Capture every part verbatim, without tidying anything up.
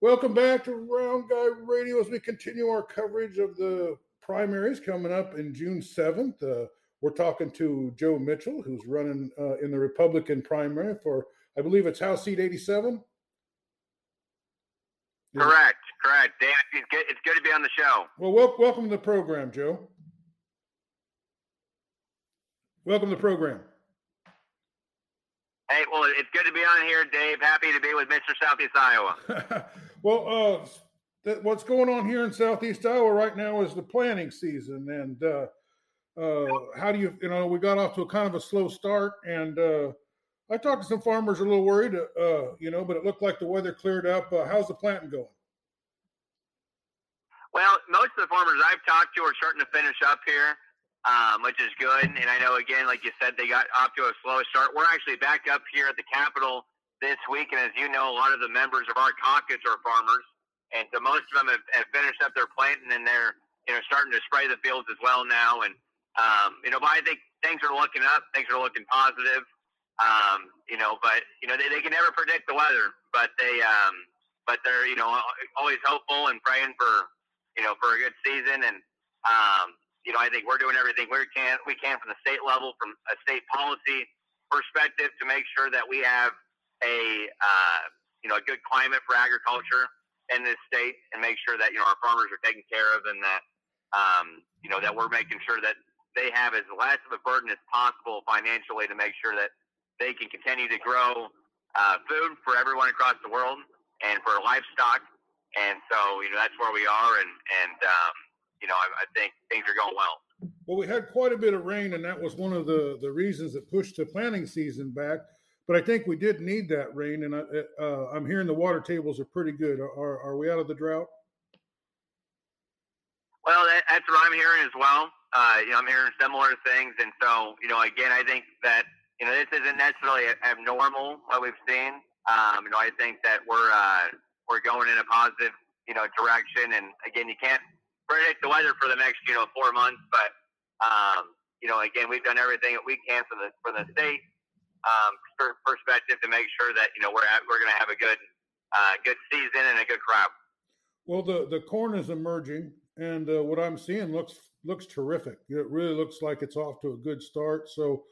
Welcome back to Round Guy Radio as we continue our coverage of the primaries coming up in June seventh. Uh, we're talking to Joe Mitchell, who's running uh, in the Republican primary for, I believe it's House seat eighty-seven? Correct, correct. Dan, it's good, it's good to be on the show. Well, wel- welcome to the program, Joe. Welcome to the program. Hey, well, it's good to be on here, Dave. Happy to be with Mister Southeast Iowa. well, uh, th- what's going on here in Southeast Iowa right now is the planting season, and uh, uh, how do you, you know, we got off to a kind of a slow start, and uh, I talked to some farmers a little worried, uh, you know, but it looked like the weather cleared up. Uh, how's the planting going? Well, most of the farmers I've talked to are starting to finish up here. Um, which is good. And I know, again, like you said, they got off to a slow start. We're actually back up here at the Capitol this week. And as you know, a lot of the members of our caucus are farmers. And so most of them have, have finished up their planting and they're, you know, starting to spray the fields as well now. And, um, you know, but I think things are looking up. Things are looking positive. Um, you know, but, you know, they, they can never predict the weather, but they, um, but they're, you know, always hopeful and praying for, you know, for a good season. And, um, You know, I think we're doing everything we can we can from the state level, from a state policy perspective, to make sure that we have a uh, you know a good climate for agriculture in this state, and make sure that you know our farmers are taken care of, and that um, you know that we're making sure that they have as less of a burden as possible financially, to make sure that they can continue to grow uh, food for everyone across the world and for livestock. And so you know that's where we are, and and. Um, You know, I, I think things are going well. Well, we had quite a bit of rain, and that was one of the, the reasons that pushed the planting season back. But I think we did need that rain, and I, uh, I'm hearing the water tables are pretty good. Are are we out of the drought? Well, that, that's what I'm hearing as well. Uh, you know, I'm hearing similar things, and so you know, again, I think that you know this isn't necessarily abnormal what we've seen. Um, you know, I think that we're uh, we're going in a positive you know direction, and again, you can't predict the weather for the next, you know, four months. But, um, you know, again, we've done everything that we can from the from the state um, perspective to make sure that you know we're at, we're going to have a good uh, good season and a good crop. Well, the, the corn is emerging, and uh, what I'm seeing looks looks terrific. It really looks like it's off to a good start. So,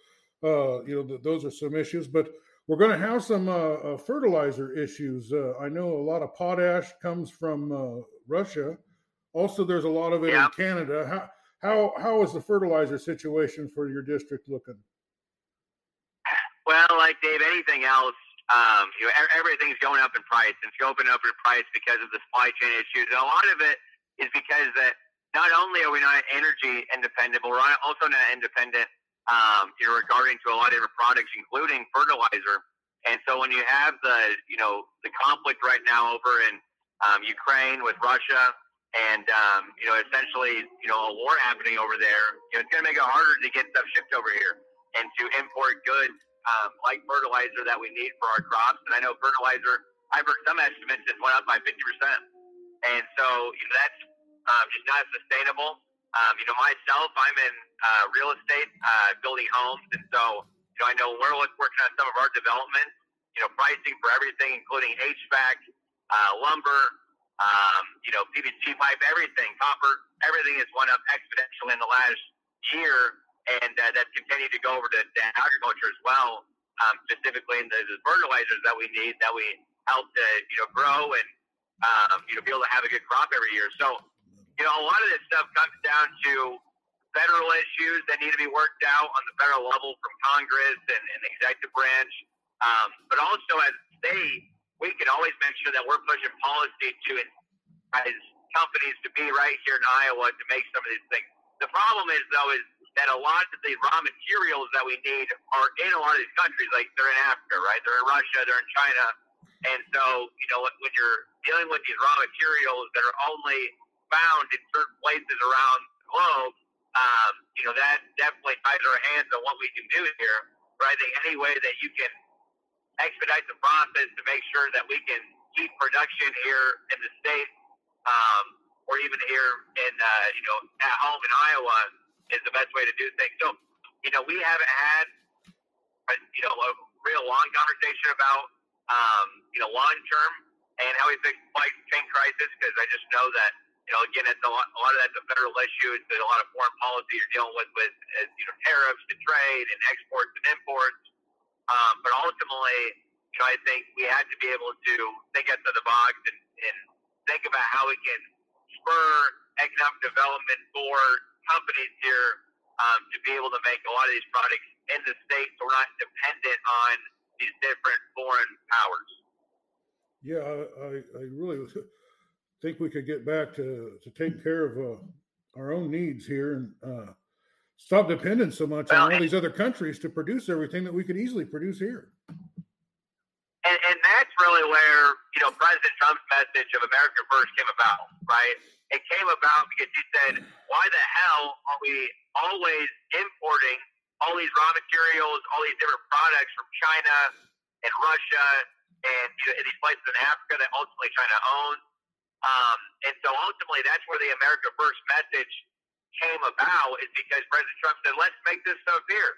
uh, you know, th- those are some issues, but we're going to have some uh, uh, fertilizer issues. Uh, I know a lot of potash comes from uh, Russia. Also, there's a lot of it yeah. in Canada. How how how is the fertilizer situation for your district looking? Well, like Dave, anything else, um, you know, everything's going up in price. It's going up in price because of the supply chain issues, and a lot of it is because that not only are we not energy independent, but we're also not independent, um, you know, regarding to a lot of different products, including fertilizer. And so, when you have the you know the conflict right now over in um, Ukraine with Russia. And, um, you know, essentially, you know, a war happening over there, you know, it's going to make it harder to get stuff shipped over here and to import goods um, like fertilizer that we need for our crops. And I know fertilizer, I've heard some estimates that went up by fifty percent. And so, you know, that's um, just not sustainable. Um, you know, myself, I'm in uh, real estate, uh, building homes. And so, you know, I know we're working on some of our developments, you know, pricing for everything, including H V A C, uh, lumber, Um, you know, P V C pipe, everything, copper, everything has went up exponentially in the last year, and uh, that's continued to go over to, to agriculture as well, um, specifically in the, the fertilizers that we need, that we help to, you know, grow and, um, you know, be able to have a good crop every year. So, you know, a lot of this stuff comes down to federal issues that need to be worked out on the federal level from Congress and, and the executive branch, um, but also as a state, we can always make sure that we're pushing policy to incentivize companies to be right here in Iowa to make some of these things. The problem is, though, is that a lot of the raw materials that we need are in a lot of these countries. Like, they're in Africa, right? They're in Russia. They're in China. And so, you know, when you're dealing with these raw materials that are only found in certain places around the globe, um, you know, that definitely ties our hands on what we can do here. But I think any way that you can expedite the process to make sure that we can keep production here in the state, um, or even here in, uh, you know, at home in Iowa, is the best way to do things. So, you know, we haven't had, a, you know, a real long conversation about, um, you know, long-term and how he fixed the supply chain crisis, because I just know that, you know, again, it's a lot, a lot of that's a federal issue. It's a lot of foreign policy you're dealing with, with as, you know, tariffs and trade and exports and imports. Um, but ultimately, you know, I think we had to be able to think outside the box and, and think about how we can spur economic development for companies here, um, to be able to make a lot of these products in the state, so we're not dependent on these different foreign powers. Yeah, I, I really think we could get back to, to take care of uh, our own needs here and uh, stop depending so much well, on all and, these other countries to produce everything that we could easily produce here. And, and that's really where, you know, President Trump's message of America First came about, right? It came about because he said, why the hell are we always importing all these raw materials, all these different products from China and Russia and, you know, and these places in Africa that ultimately China owns? Um, and so ultimately, that's where the America First message came about, is because President Trump said, let's make this stuff here.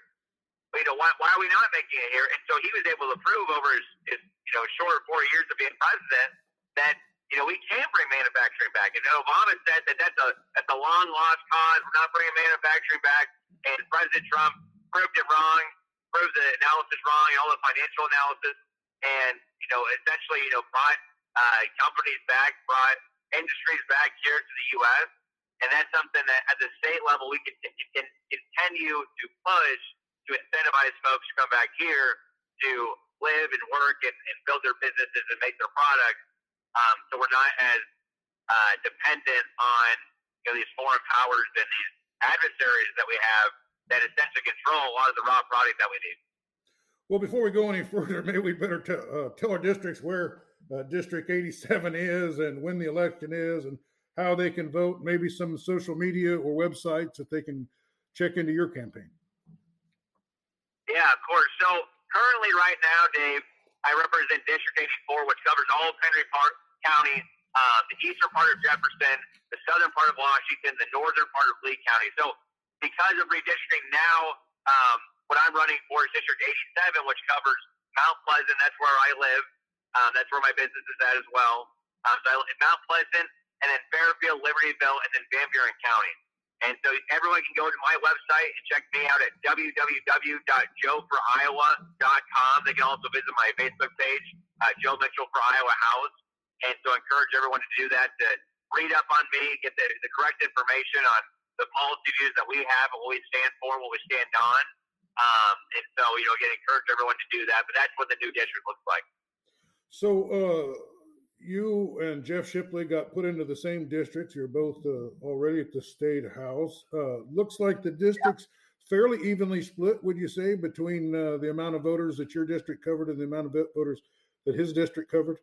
But, you know, why, why are we not making it here? And so he was able to prove over his, his you know, short four years of being president that, you know, we can bring manufacturing back. And Obama said that that's a, that's a long-lost cause. We're not bringing manufacturing back. And President Trump proved it wrong, proved the analysis wrong, and all the financial analysis, and, you know, essentially, you know, brought uh, companies back, brought industries back here to the U S, and that's something that at the state level we can, can continue to push to incentivize folks to come back here to live and work and, and build their businesses and make their products, um, so we're not as uh, dependent on, you know, these foreign powers and these adversaries that we have that essentially control a lot of the raw product that we need. Well, before we go any further, maybe we better t- uh, tell our districts where uh, District eighty-seven is and when the election is and how they can vote, maybe some social media or websites that they can check into your campaign. Yeah, of course. So currently right now, Dave, I represent District eighty-four, which covers all of Henry Park County, uh, the eastern part of Jefferson, the southern part of Washington, the northern part of Lee County. So because of redistricting now, um, what I'm running for is District eighty-seven, which covers Mount Pleasant. That's where I live. Um, that's where my business is at as well. Um, so I live in Mount Pleasant, and then Fairfield, Libertyville, and then Van Buren County. And so everyone can go to my website and check me out at w w w dot joe for iowa dot com. They can also visit my Facebook page, uh, Joe Mitchell for Iowa House. And so I encourage everyone to do that, to read up on me, get the, the correct information on the policy views that we have and what we stand for and what we stand on. Um, and so, you know, again, encourage everyone to do that. But that's what the new district looks like. So uh, you and Jeff Shipley got put into the same districts. You're both uh, already at the state house. Uh, looks like the district's yeah. fairly evenly split, would you say, between uh, the amount of voters that your district covered and the amount of voters that his district covered?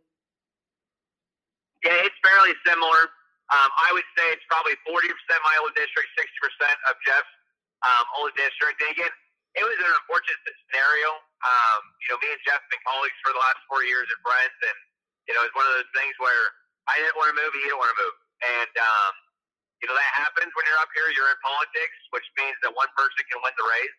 Yeah, it's fairly similar. Um, I would say it's probably forty percent my old district, sixty percent of Jeff's um, old district. And again, it was an unfortunate scenario. Um, you know, me and Jeff have been colleagues for the last four years at Brent, and, you know, it's one of those things where I didn't want to move, he didn't want to move. And, um, you know, that happens when you're up here, you're in politics, which means that one person can win the race.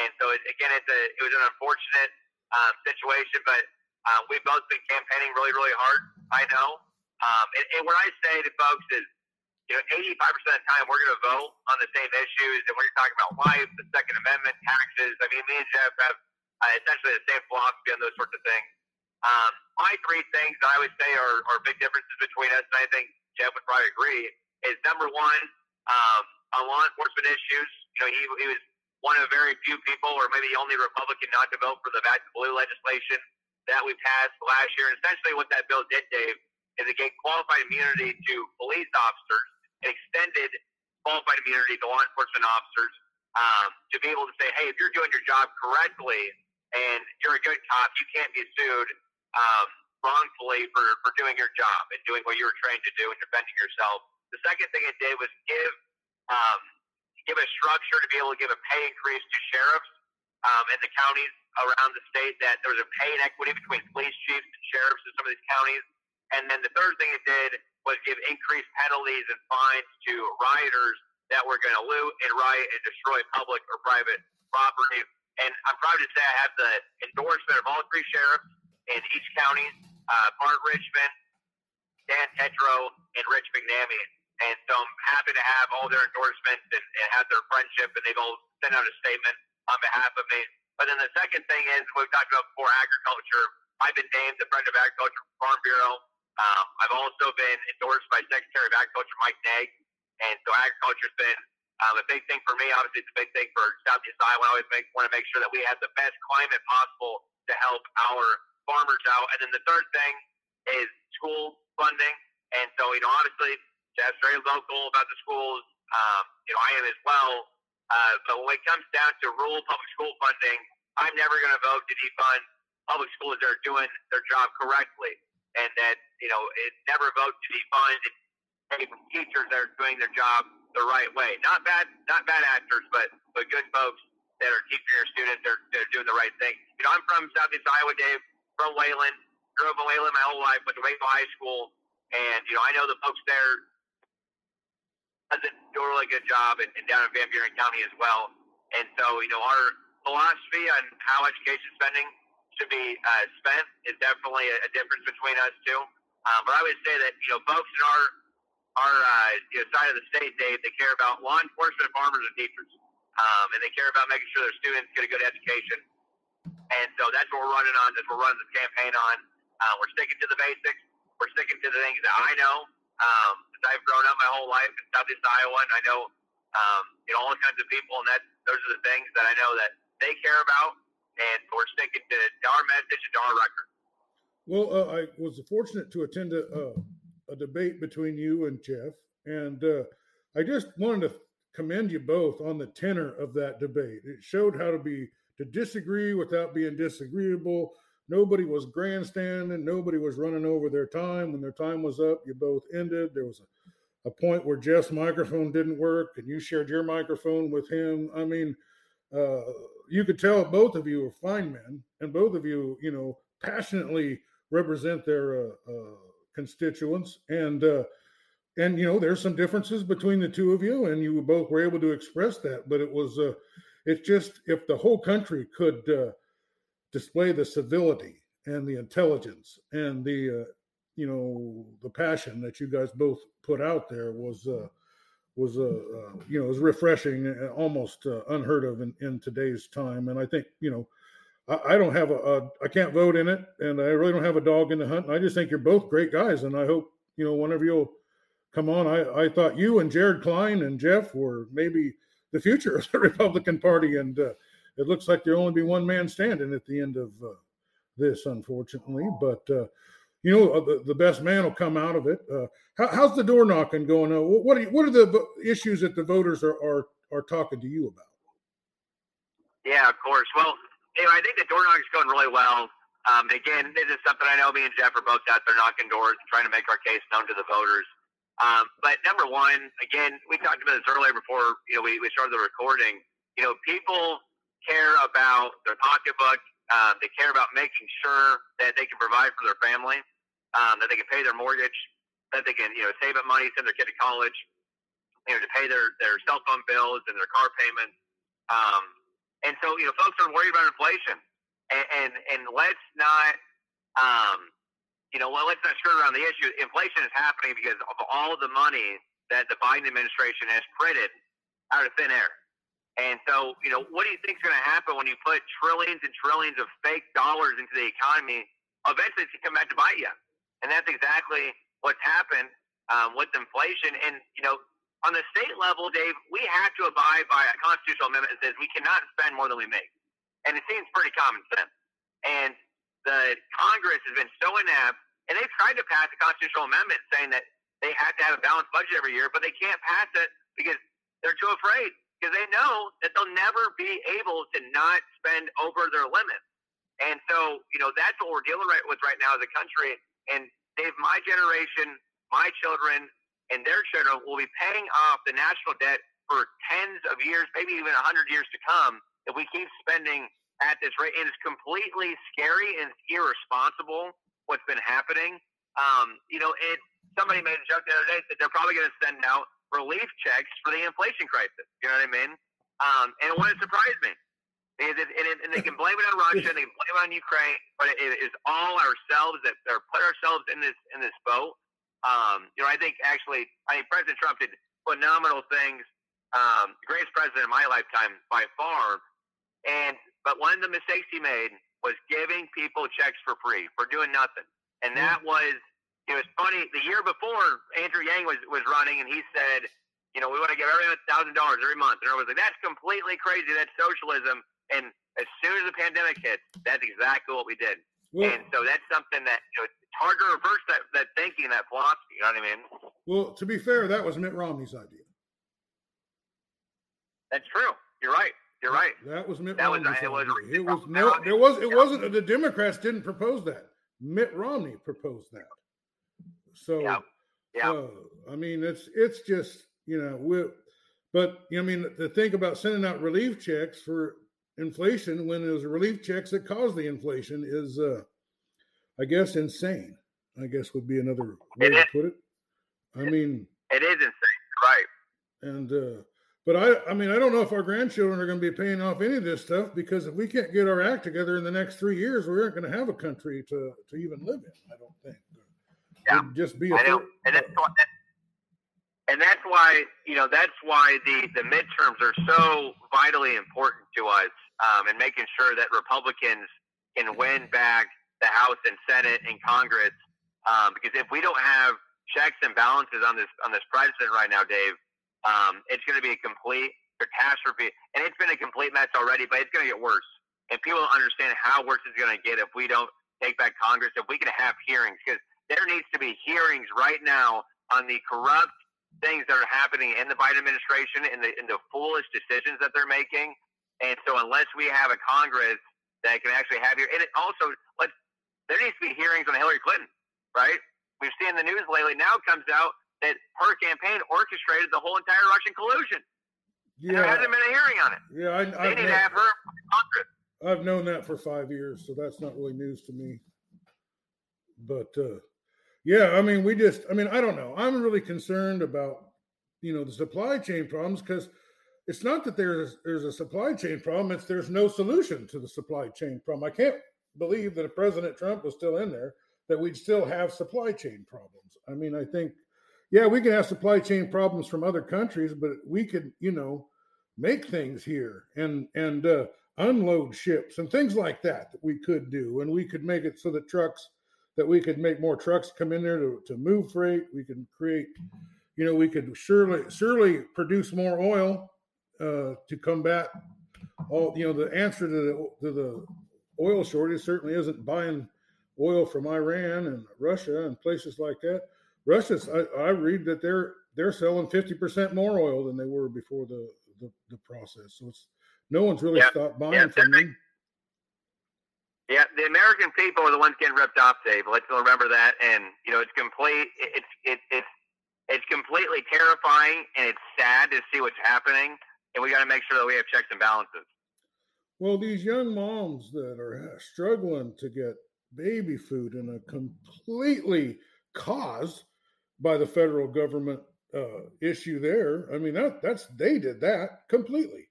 And so, it, again, it's a, it was an unfortunate um, situation, but uh, we've both been campaigning really, really hard, I know. Um, and, and what I say to folks is, you know, eighty-five percent of the time we're going to vote on the same issues. And we're talking about life, the Second Amendment, taxes. I mean, me and Jeff have uh, essentially the same philosophy on those sorts of things. Um, my three things that I would say are, are big differences between us, and I think Jeff would probably agree, is number one, um, on law enforcement issues. You know, he, he was one of very few people, or maybe the only Republican not to vote for the Back to Blue legislation that we passed last year. And essentially what that bill did, Dave, is it gave qualified immunity to police officers and extended qualified immunity to law enforcement officers um, to be able to say, hey, if you're doing your job correctly and you're a good cop, you can't be sued um, wrongfully for, for doing your job and doing what you were trained to do and defending yourself. The second thing it did was give um, give a structure to be able to give a pay increase to sheriffs um, in the counties around the state, that there was a pay inequity between police chiefs and sheriffs in some of these counties. And then the third thing it did was give increased penalties and fines to rioters that were going to loot and riot and destroy public or private property. And I'm proud to say I have the endorsement of all three sheriffs in each county uh, Bart Richmond, Dan Petro, and Rich McNamee. And so I'm happy to have all their endorsements and, and have their friendship, and they've all sent out a statement on behalf of me. But then the second thing is, we've talked about before, agriculture. I've been named a friend of Agriculture Farm Bureau. Um, I've also been endorsed by Secretary of Agriculture Mike Naig. And so agriculture's been um, a big thing for me. Obviously, it's a big thing for Southeast Iowa. I always make, want to make sure that we have the best climate possible to help our farmers out. And then the third thing is school funding. And so, you know, obviously, Jeff's very local about the schools. Um, you know, I am as well. Uh, but when it comes down to rural public school funding, I'm never going to vote to defund public schools that are doing their job correctly. And that, you know, it never vote to defund teachers that are doing their job the right way. Not bad, not bad actors, but, but good folks that are teaching your students, they're, they're doing the right thing. You know, I'm from Southeast Iowa, Dave, from Wayland. Grew up in Wayland my whole life, went to Wayland High School. And, you know, I know the folks there doesn't do a really good job, and, and down in Van Buren County as well. And so, you know, our philosophy on how education spending should be uh, spent is definitely a, a difference between us two. Uh, but I would say that, you know, folks in our our uh, you know, side of the state, Dave, they care about law enforcement, farmers, and teachers, um, and they care about making sure their students get a good education. And so that's what we're running on. That's what we're running this campaign on. Uh, we're sticking to the basics. We're sticking to the things that I know. Um, I've grown up my whole life in Southeast Iowa, and I know, um, you know, all kinds of people, and that those are the things that I know that they care about, and we're sticking to, to our message and to our record. Well, uh, I was fortunate to attend a, uh, a debate between you and Jeff, and uh, I just wanted to commend you both on the tenor of that debate. It showed how to be to disagree without being disagreeable. Nobody was grandstanding. Nobody was running over their time. When their time was up, you both ended. There was a, a point where Jeff's microphone didn't work, and you shared your microphone with him. I mean, uh, you could tell both of you are fine men, and both of you, you know, passionately represent their uh, uh, constituents. And, uh, and you know, there's some differences between the two of you, and you both were able to express that. But it was, uh, it's just, if the whole country could uh, display the civility and the intelligence and the, uh, you know, the passion that you guys both put out there was, uh, was, uh, uh, you know, was refreshing and almost uh, unheard of in, in today's time. And I think, you know, I, I don't have a, a, I can't vote in it, and I really don't have a dog in the hunt. And I just think you're both great guys. And I hope, you know, whenever you'll come on, I, I thought you and Jared Klein and Jeff were maybe the future of the Republican Party. And, uh, it looks like there'll only be one man standing at the end of uh, this, unfortunately. But, uh, you know, uh, the, the best man will come out of it. Uh, how, how's the door knocking going on? What are, you, what are the vo- issues that the voters are, are, are talking to you about? Yeah, of course. Well, anyway, I think the door knocking's going really well. Um, again, this is something I know me and Jeff are both out there knocking doors, trying to make our case known to the voters. Um, but number one, again, we talked about this earlier before, you know, we, we started the recording. You know, people care about their pocketbook. Um, they care about making sure that they can provide for their family, um, that they can pay their mortgage, that they can, you know, save up money, send their kid to college, you know, to pay their, their cell phone bills and their car payments. Um, and so, you know, folks are worried about inflation. And and, and let's not, um, you know, well, let's not skirt around the issue. Inflation is happening because of all the money that the Biden administration has printed out of thin air. And so, you know, what do you think is going to happen when you put trillions and trillions of fake dollars into the economy? Eventually, it's going to come back to bite you. And that's exactly what's happened um, with inflation. And, you know, on the state level, Dave, we have to abide by a constitutional amendment that says we cannot spend more than we make. And it seems pretty common sense. And the Congress has been so inept, and they've tried to pass a constitutional amendment saying that they have to have a balanced budget every year, but they can't pass it because they're too afraid. Because they know that they'll never be able to not spend over their limits. And so, you know, that's what we're dealing right with right now as a country. And Dave, my generation, my children, and their children will be paying off the national debt for tens of years, maybe even one hundred years to come, if we keep spending at this rate. And it's completely scary and irresponsible what's been happening. Um, you know, it, somebody made a joke the other day that they're probably going to send out relief checks for the inflation crisis. You know what I mean? Um, and it wouldn't surprise me. And they can blame it on Russia, and they can blame it on Ukraine, but it is all ourselves that are put ourselves in this in this boat. Um, you know, I think actually, I mean, President Trump did phenomenal things, um, the greatest president of my lifetime by far. And but one of the mistakes he made was giving people checks for free for doing nothing, and that was it was funny. The year before, Andrew Yang was was running, and he said, you know, we want to give everyone a thousand dollars every month, and I was like, that's completely crazy. That's socialism. And as soon as the pandemic hit, that's exactly what we did. Well, and so that's something that, you know, it's hard to reverse that, that thinking, that philosophy. You know what I mean? Well, to be fair, that was Mitt Romney's idea. That's true. You're right. You're right. That was Mitt that Romney's was, idea. It was, it was no, there was, it yeah. wasn't, the Democrats didn't propose that. Mitt Romney proposed that. So, yeah. Yeah. Uh, I mean, it's, it's just, you know, we but, you know, I mean, the thing about sending out relief checks for inflation when it was relief checks that caused the inflation is, uh, I guess, insane. I guess would be another way to put it. I mean, it is insane, right? And uh, but I, I mean, I don't know if our grandchildren are going to be paying off any of this stuff, because if we can't get our act together in the next three years, we aren't going to have a country to, to even live in. I don't think. Yeah, It'd just be. A I know, third, and that's why, and that's why you know that's why the the midterms are so vitally important to us. Um, and making sure that Republicans can win back the House and Senate and Congress, um, because if we don't have checks and balances on this on this president right now, Dave, um, it's going to be a complete catastrophe. And it's been a complete mess already, but it's going to get worse. And people don't understand how worse it's going to get if we don't take back Congress. If we can have hearings, because there needs to be hearings right now on the corrupt things that are happening in the Biden administration and the and the foolish decisions that they're making. And so unless we have a Congress that can actually have here, and it also, let's, there needs to be hearings on Hillary Clinton, right? We've seen the news lately. Now it comes out that her campaign orchestrated the whole entire Russian collusion. Yeah. And there hasn't been a hearing on it. Yeah, I, they I've need known, to have her Congress. I've known that for five years, so that's not really news to me. But, uh, yeah, I mean, we just, I mean, I don't know. I'm really concerned about, you know, the supply chain problems, because it's not that there's there's a supply chain problem. It's there's no solution to the supply chain problem. I can't believe that if President Trump was still in there, that we'd still have supply chain problems. I mean, I think, yeah, we can have supply chain problems from other countries, but we could, you know, make things here and and uh, unload ships and things like that that we could do. And we could make it so that trucks, that we could make more trucks come in there to, to move freight. We could create, you know, we could surely surely produce more oil. Uh, to combat all, you know, the answer to the, to the oil shortage certainly isn't buying oil from Iran and Russia and places like that. Russia's, I, I read that they're they're selling fifty percent more oil than they were before the, the, the process. So it's no one's really yeah. stopped buying yeah, from them. Yeah, the American people are the ones getting ripped off, Dave. Let's remember that. And you know, it's complete. It's it's it's it's completely terrifying, and it's sad to see what's happening. And we got to make sure that we have checks and balances. Well, these young moms that are struggling to get baby food and are completely caused by the federal government uh, issue there. I mean, that that's they did that completely.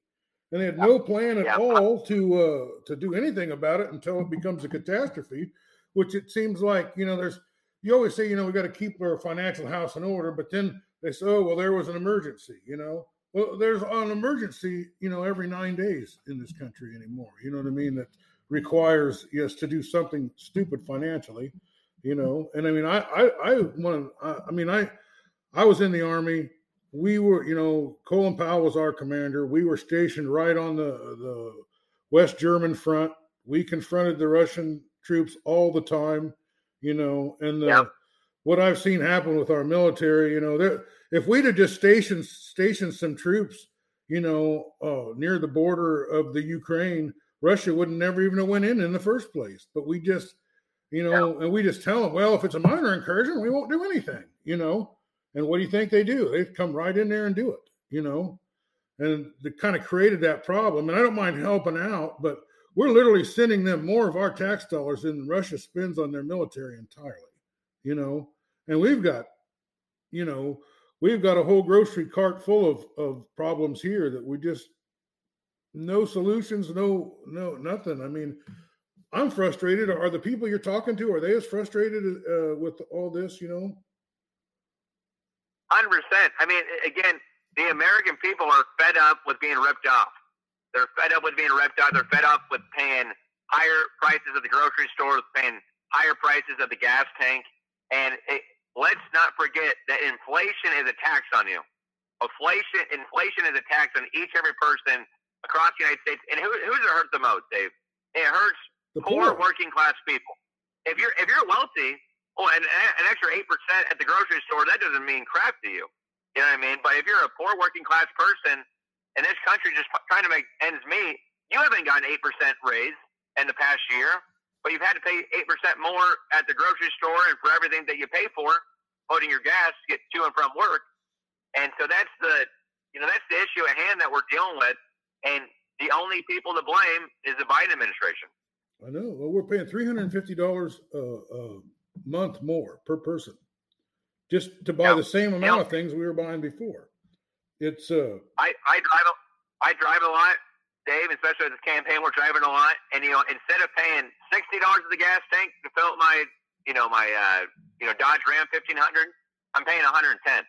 And they had no plan at yeah. all to uh, to do anything about it until it becomes a catastrophe, which it seems like, you know, there's you always say, you know, we got to keep our financial house in order. But then they say, oh, well, there was an emergency, you know. Well, there's an emergency, you know, every nine days in this country anymore. You know what I mean? That requires yes to do something stupid financially, you know. And I mean, I, I, I want to. I mean, I, I was in the Army. We were, you know, Colin Powell was our commander. We were stationed right on the the West German front. We confronted the Russian troops all the time, you know. And the, yeah. what I've seen happen with our military, you know, they're. If we'd have just stationed, stationed some troops, you know, uh, near the border of the Ukraine, Russia wouldn't never even have went in in the first place. But we just, you know, yeah. and we just tell them, well, if it's a minor incursion, we won't do anything, you know. And what do you think they do? They come right in there and do it, you know. And they kind of created that problem. And I don't mind helping out, but we're literally sending them more of our tax dollars than Russia spends on their military entirely, you know. And we've got, you know, we've got a whole grocery cart full of, of problems here that we just no solutions, no, no, nothing. I mean, I'm frustrated. Are the people you're talking to, are they as frustrated uh, with all this, you know? one hundred percent. I mean, again, the American people are fed up with being ripped off. They're fed up with being ripped off. They're fed up with paying higher prices at the grocery stores, paying higher prices at the gas tank. And it, let's not forget that inflation is a tax on you. Inflation, inflation is a tax on each every person across the United States. And who, who's it hurt the most, Dave? It hurts the poor, poor working class people. If you're if you're wealthy, oh, and an extra eight percent at the grocery store, that doesn't mean crap to you. You know what I mean? But if you're a poor working class person in this country just trying to make ends meet, you haven't gotten eight percent raise in the past year, but you've had to pay eight percent more at the grocery store and for everything that you pay for, including your gas to get to and from work. And so that's the you know that's the issue at hand that we're dealing with. And the only people to blame is the Biden administration. I know. Well, we're paying three hundred fifty dollars a, a month more per person just to buy yep. the same amount yep. of things we were buying before. It's uh, I I drive a, I drive a lot, Dave. Especially at this campaign, we're driving a lot, and you know, instead of paying sixty dollars at the gas tank to fill up my you know my uh, you know Dodge Ram fifteen hundred, I'm paying one hundred ten.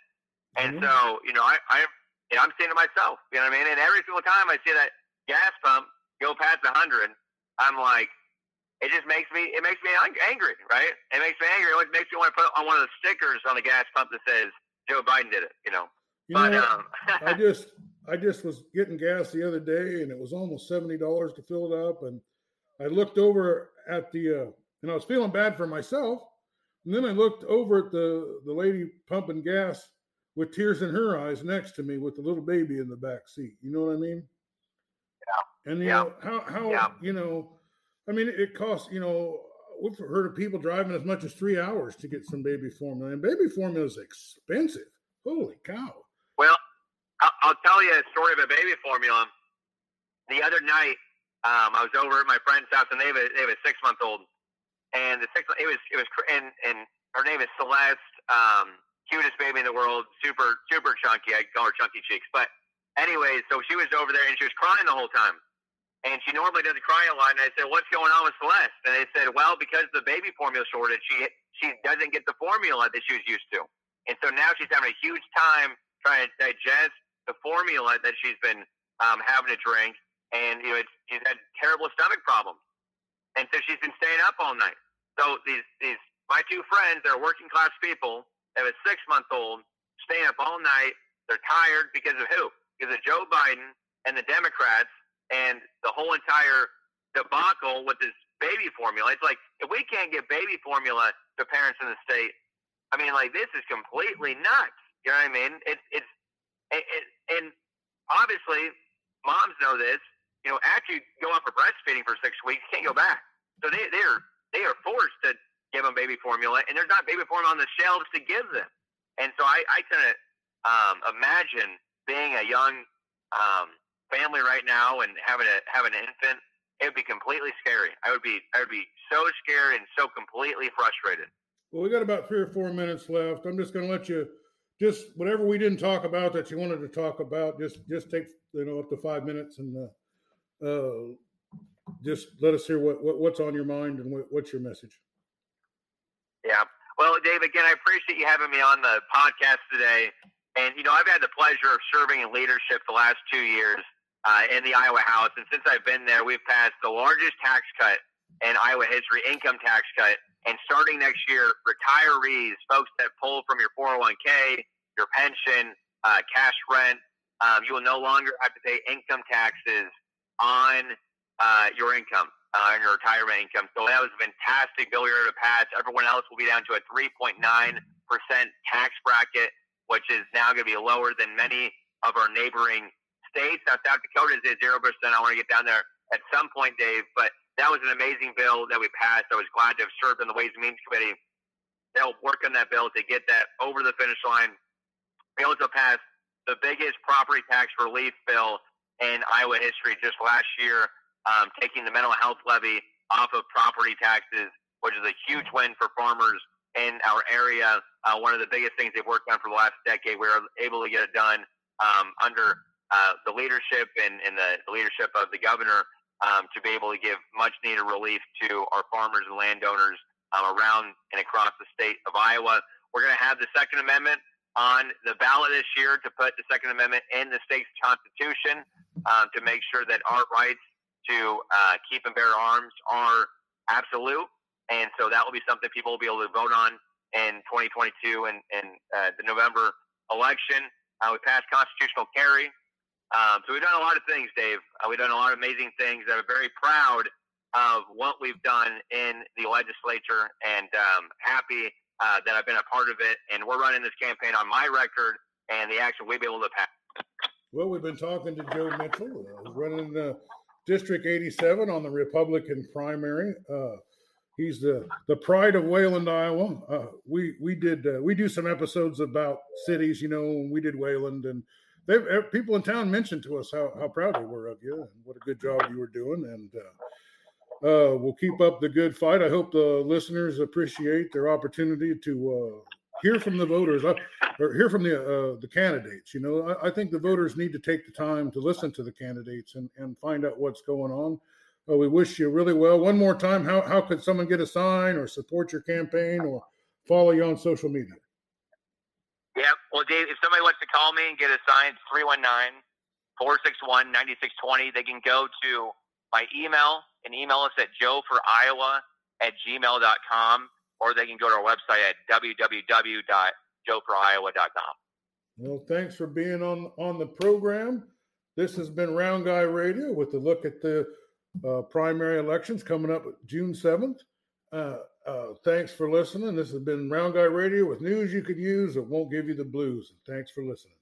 And mm-hmm. so you know I I you know, I'm saying to myself, you know what I mean. And every single time I see that gas pump go past one hundred, I'm like. It just makes me, it makes me angry, right? It makes me angry. It makes me want to put on one of the stickers on the gas pump that says Joe Biden did it, you know. You but, know um, I just, I just was getting gas the other day, and it was almost seventy dollars to fill it up. And I looked over at the, uh, and I was feeling bad for myself. And then I looked over at the, the lady pumping gas with tears in her eyes next to me with the little baby in the back seat. You know what I mean? Yeah. And you yeah. know, how, how, yeah. you know, I mean, it costs, you know, we've heard of people driving as much as three hours to get some baby formula, and baby formula is expensive. Holy cow. Well, I'll tell you a story about baby formula. The other night, um, I was over at my friend's house, and they have a, they have a six-month-old, and the six it was, it was, and, and her name is Celeste, um, cutest baby in the world, super, super chunky. I call her Chunky Cheeks. But anyways, so she was over there, and she was crying the whole time. And she normally doesn't cry a lot. And I said, what's going on with Celeste? And they said, well, because of the baby formula shortage, she she doesn't get the formula that she was used to. And so now she's having a huge time trying to digest the formula that she's been um, having to drink. And you know, it's, she's had terrible stomach problems. And so she's been staying up all night. So these, these my two friends, they're working class people. They have a six-month-old staying up all night. They're tired because of who? Because of Joe Biden and the Democrats. And the whole entire debacle with this baby formula. It's like, if we can't get baby formula to parents in the state, I mean, like, this is completely nuts. You know what I mean? It's, it's, it, it, and obviously, moms know this. You know, after you go out for breastfeeding for six weeks, you can't go back. So they, they are, they are forced to give them baby formula, and there's not baby formula on the shelves to give them. And so I, I couldn't um, imagine being a young, um, family right now and having a having an infant. It would be completely scary. I would be I would be so scared and so completely frustrated. Well, we got about three or four minutes left. I'm just going to let you just whatever we didn't talk about that you wanted to talk about. Just just take you know up to five minutes and uh, uh, just let us hear what, what what's on your mind and what, what's your message. Yeah. Well, Dave, again, I appreciate you having me on the podcast today. And you know, I've had the pleasure of serving in leadership the last two years. Uh, in the Iowa House, and since I've been there, we've passed the largest tax cut in Iowa history, income tax cut, and starting next year, retirees, folks that pull from your four oh one k, your pension, uh, cash rent, um, you will no longer have to pay income taxes on uh, your income, uh, on your retirement income. So that was a fantastic bill we were to pass. Everyone else will be down to a three point nine percent tax bracket, which is now going to be lower than many of our neighboring states. Now, South Dakota is at zero percent. I want to get down there at some point, Dave, but that was an amazing bill that we passed. I was glad to have served on the Ways and Means Committee. They'll work on that bill to get that over the finish line. We also passed the biggest property tax relief bill in Iowa history just last year, um, taking the mental health levy off of property taxes, which is a huge win for farmers in our area. Uh, one of the biggest things they've worked on for the last decade, we were able to get it done um, under uh, the leadership and, and the leadership of the governor um, to be able to give much needed relief to our farmers and landowners um, around and across the state of Iowa. We're going to have the Second Amendment on the ballot this year to put the Second Amendment in the state's constitution um, to make sure that our rights to uh, keep and bear arms are absolute. And so that will be something people will be able to vote on in twenty twenty-two and, and uh, the November election. Uh, we passed constitutional carry. Um, so we've done a lot of things, Dave. Uh, we've done a lot of amazing things. I'm very proud of what we've done in the legislature and um, happy uh, that I've been a part of it. And we're running this campaign on my record and the action we'll be able to pass. Well, we've been talking to Joe Mitchell, uh, running uh, District eighty-seven on the Republican primary. Uh, He's the, the pride of Wayland, Iowa. Uh, we we did uh, we do some episodes about cities, you know. We did Wayland, and they've, people in town mentioned to us how, how proud they were of you and what a good job you were doing. And uh, uh, we'll keep up the good fight. I hope the listeners appreciate their opportunity to uh, hear from the voters uh, or hear from the uh, the candidates. You know, I, I think the voters need to take the time to listen to the candidates and, and find out what's going on. Well, we wish you really well. One more time, how how could someone get a sign or support your campaign or follow you on social media? Yeah, well, Dave, if somebody wants to call me and get a sign, three one nine, four six one, nine six two zero. They can go to my email and email us at joe for iowa at gmail dot com, or they can go to our website at w w w dot joe for iowa dot com. Well, thanks for being on, on the program. This has been Round Guy Radio with a look at the Uh, primary elections coming up June seventh. Uh, uh, thanks for listening. This has been Round Guy Radio with news you could use that won't give you the blues. Thanks for listening.